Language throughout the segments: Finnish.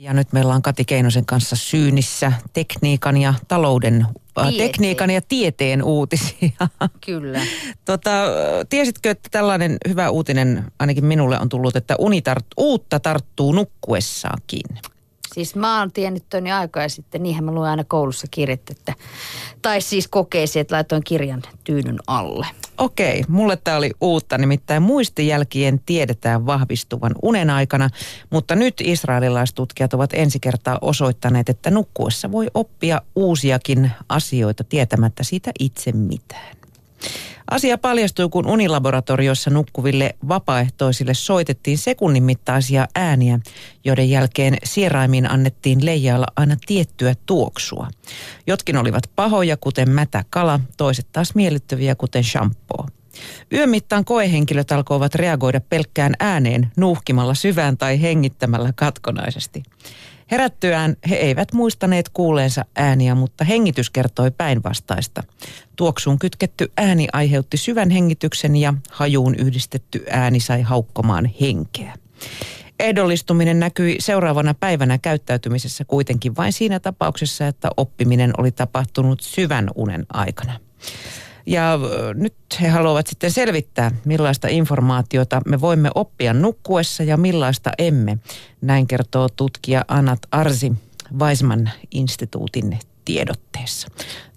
Ja nyt meillä on Kati Keinosen kanssa syynissä tekniikan ja tieteen uutisia. Kyllä. Tiesitkö, että tällainen hyvä uutinen ainakin minulle on tullut, että uutta tarttuu nukkuessaankin? Siis mä oon tiennyt ton jo aikaa sitten, niinhän mä luin aina koulussa kirjat, että, tai siis kokeisiin, että laitoin kirjan tyynyn alle. Okei, mulle tää oli uutta, nimittäin muistijälkien tiedetään vahvistuvan unen aikana, mutta nyt israelilaistutkijat ovat ensi kertaa osoittaneet, että nukkuessa voi oppia uusiakin asioita tietämättä siitä itse mitään. Asia paljastui, kun unilaboratoriossa nukkuville vapaaehtoisille soitettiin sekunnin mittaisia ääniä, joiden jälkeen sieraimiin annettiin leijailla aina tiettyä tuoksua. Jotkin olivat pahoja, kuten mätä kala, toiset taas miellyttäviä, kuten shampoo. Yön mittaan koehenkilöt alkoivat reagoida pelkkään ääneen nuuhkimalla syvään tai hengittämällä katkonaisesti. Herättyään he eivät muistaneet kuuleensa ääniä, mutta hengitys kertoi päinvastaista. Tuoksuun kytketty ääni aiheutti syvän hengityksen ja hajuun yhdistetty ääni sai haukkomaan henkeä. Ehdollistuminen näkyi seuraavana päivänä käyttäytymisessä kuitenkin vain siinä tapauksessa, että oppiminen oli tapahtunut syvän unen aikana. Ja nyt he haluavat sitten selvittää, millaista informaatiota me voimme oppia nukkuessa ja millaista emme. Näin kertoo tutkija Anat Arzi Weizmann-instituutin tiedotteessa.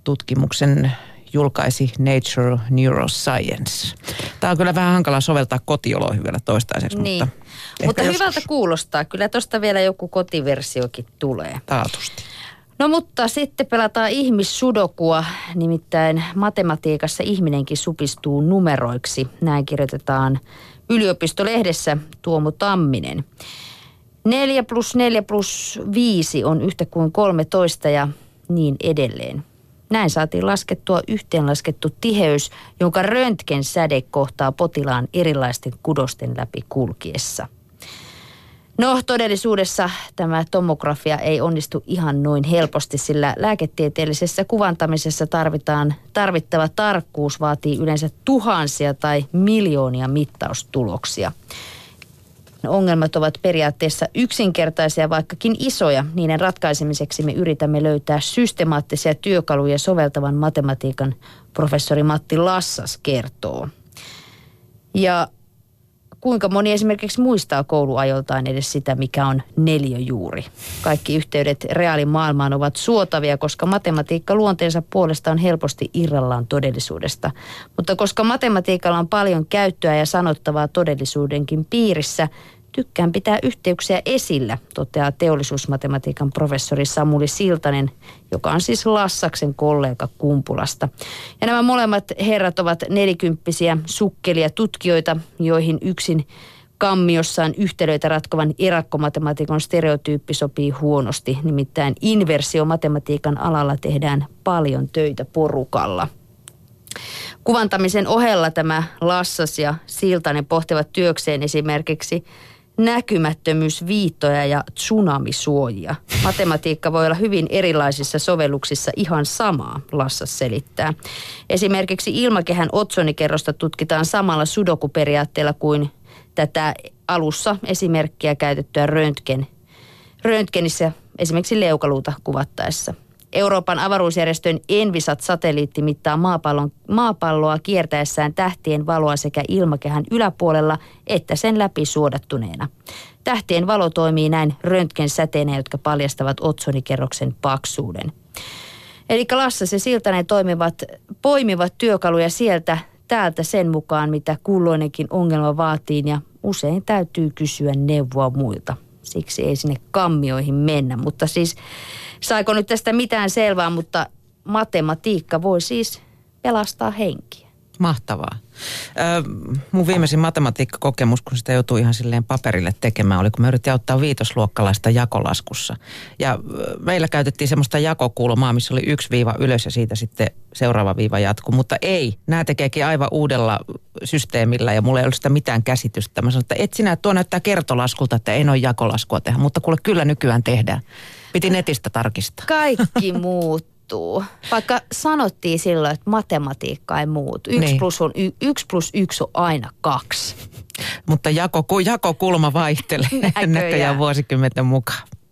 Tutkimuksen julkaisi Nature Neuroscience. Tämä on kyllä vähän hankala soveltaa kotioloihin vielä toistaiseksi. Niin. Mutta hyvältä kuulostaa. Kyllä tuosta vielä joku kotiversiokin tulee. Taatusti. No mutta sitten pelataan ihmissudokua, nimittäin matematiikassa ihminenkin supistuu numeroiksi. Näin kirjoitetaan Yliopistolehdessä Tuomo Tamminen. 4 + 4 + 5 on yhtä kuin 13 ja niin edelleen. Näin saatiin laskettua yhteenlaskettu tiheys, jonka röntgensäde kohtaa potilaan erilaisten kudosten läpi kulkiessa. No, todellisuudessa tämä tomografia ei onnistu ihan noin helposti, sillä lääketieteellisessä kuvantamisessa tarvittava tarkkuus vaatii yleensä tuhansia tai miljoonia mittaustuloksia. Ongelmat ovat periaatteessa yksinkertaisia, vaikkakin isoja. Niiden ratkaisemiseksi me yritämme löytää systemaattisia työkaluja soveltavan matematiikan, professori Matti Lassas kertoo. Ja kuinka moni esimerkiksi muistaa kouluajoltaan edes sitä, mikä on neliöjuuri? Kaikki yhteydet reaalimaailmaan ovat suotavia, koska matematiikka luonteensa puolesta on helposti irrallaan todellisuudesta. Mutta koska matematiikalla on paljon käyttöä ja sanottavaa todellisuudenkin piirissä, tykkään pitää yhteyksiä esillä, toteaa teollisuusmatematiikan professori Samuli Siltanen, joka on siis Lassaksen kollega Kumpulasta. Ja nämä molemmat herrat ovat nelikymppisiä sukkelia tutkijoita, joihin yksin kammiossaan yhtälöitä ratkovan erakkomatematiikon stereotyyppi sopii huonosti. Nimittäin inversiomatematiikan alalla tehdään paljon töitä porukalla. Kuvantamisen ohella tämä Lassas ja Siltanen pohtivat työkseen esimerkiksi näkymättömyysviittoja ja tsunamisuojia. Matematiikka voi olla hyvin erilaisissa sovelluksissa ihan samaa, Lassas selittää. Esimerkiksi ilmakehän otsonikerrosta tutkitaan samalla sudokuperiaatteella kuin tätä alussa esimerkkiä käytettyä röntgenissä esimerkiksi leukaluuta kuvattaessa. Euroopan avaruusjärjestön Envisat-satelliitti mittaa maapalloa kiertäessään tähtien valoa sekä ilmakehän yläpuolella että sen läpi suodattuneena. Tähtien valo toimii näin röntgensäteinä, jotka paljastavat otsonikerroksen paksuuden. Eli Lassas ja Siltanen poimivat työkaluja sieltä täältä sen mukaan, mitä kulloinenkin ongelma vaatii, ja usein täytyy kysyä neuvoa muilta. Siksi ei sinne kammioihin mennä, mutta siis saiko nyt tästä mitään selvää, mutta matematiikka voi siis pelastaa henkiä. Mahtavaa. Mun viimeisin matematiikkakokemus, kun sitä joutui ihan silleen paperille tekemään, oli kun mä yritin auttaa viitosluokkalaista jakolaskussa. Ja meillä käytettiin semmoista jakokulmaa, missä oli 1 viiva ylös ja siitä sitten seuraava viiva jatkuu. Mutta ei, nämä tekeekin aivan uudella systeemillä ja mulla ei ollut sitä mitään käsitystä. Mä sanoin, että et sinä, tuo näyttää kertolaskulta, että en ole jakolaskua tehdä, mutta kuule kyllä nykyään tehdään. Piti netistä tarkistaa. Kaikki muut. Vaikka sanottiin silloin, että matematiikka ei muutu. 1 + 1 on aina 2. Mutta jakokulma vaihtelee näköjään vuosikymmenten mukaan.